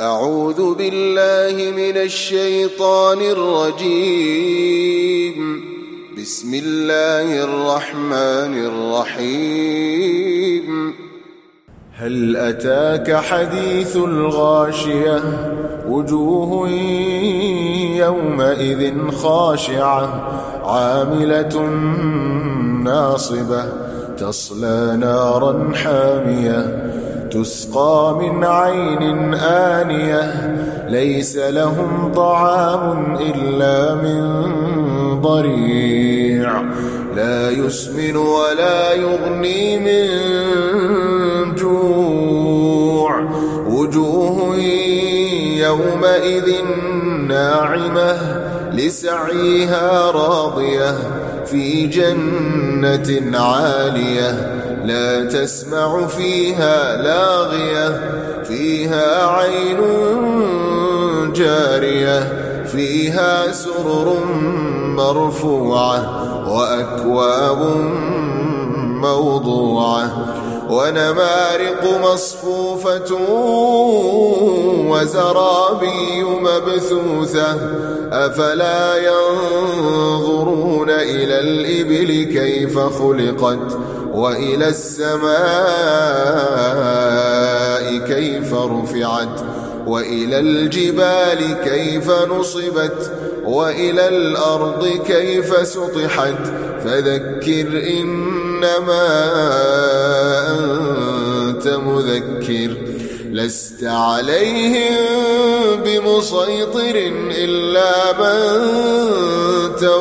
أعوذ بالله من الشيطان الرجيم بسم الله الرحمن الرحيم هل أتاك حديث الغاشية وجوه يومئذ خاشعة عاملة ناصبة تصلى نارا حامية تسقى من عين آنية ليس لهم طعام إلا من ضريع لا يسمن ولا يغني من جوع وجوه يومئذ ناعمة لسعيها راضية في جنة عالية لا تسمع فيها لاغية فيها عين جارية فيها سرر مرفوعة وأكواب موضوعة ونمارق مصفوفة وزرابي مبثوثة أفلا ينظرون إلى الإبل كيف خلقت وإلى السماء كيف رفعت وإلى الجبال كيف نصبت وإلى الأرض كيف سطحت فذكر إنما أنت مذكر لست عليهم بمسيطر إلا من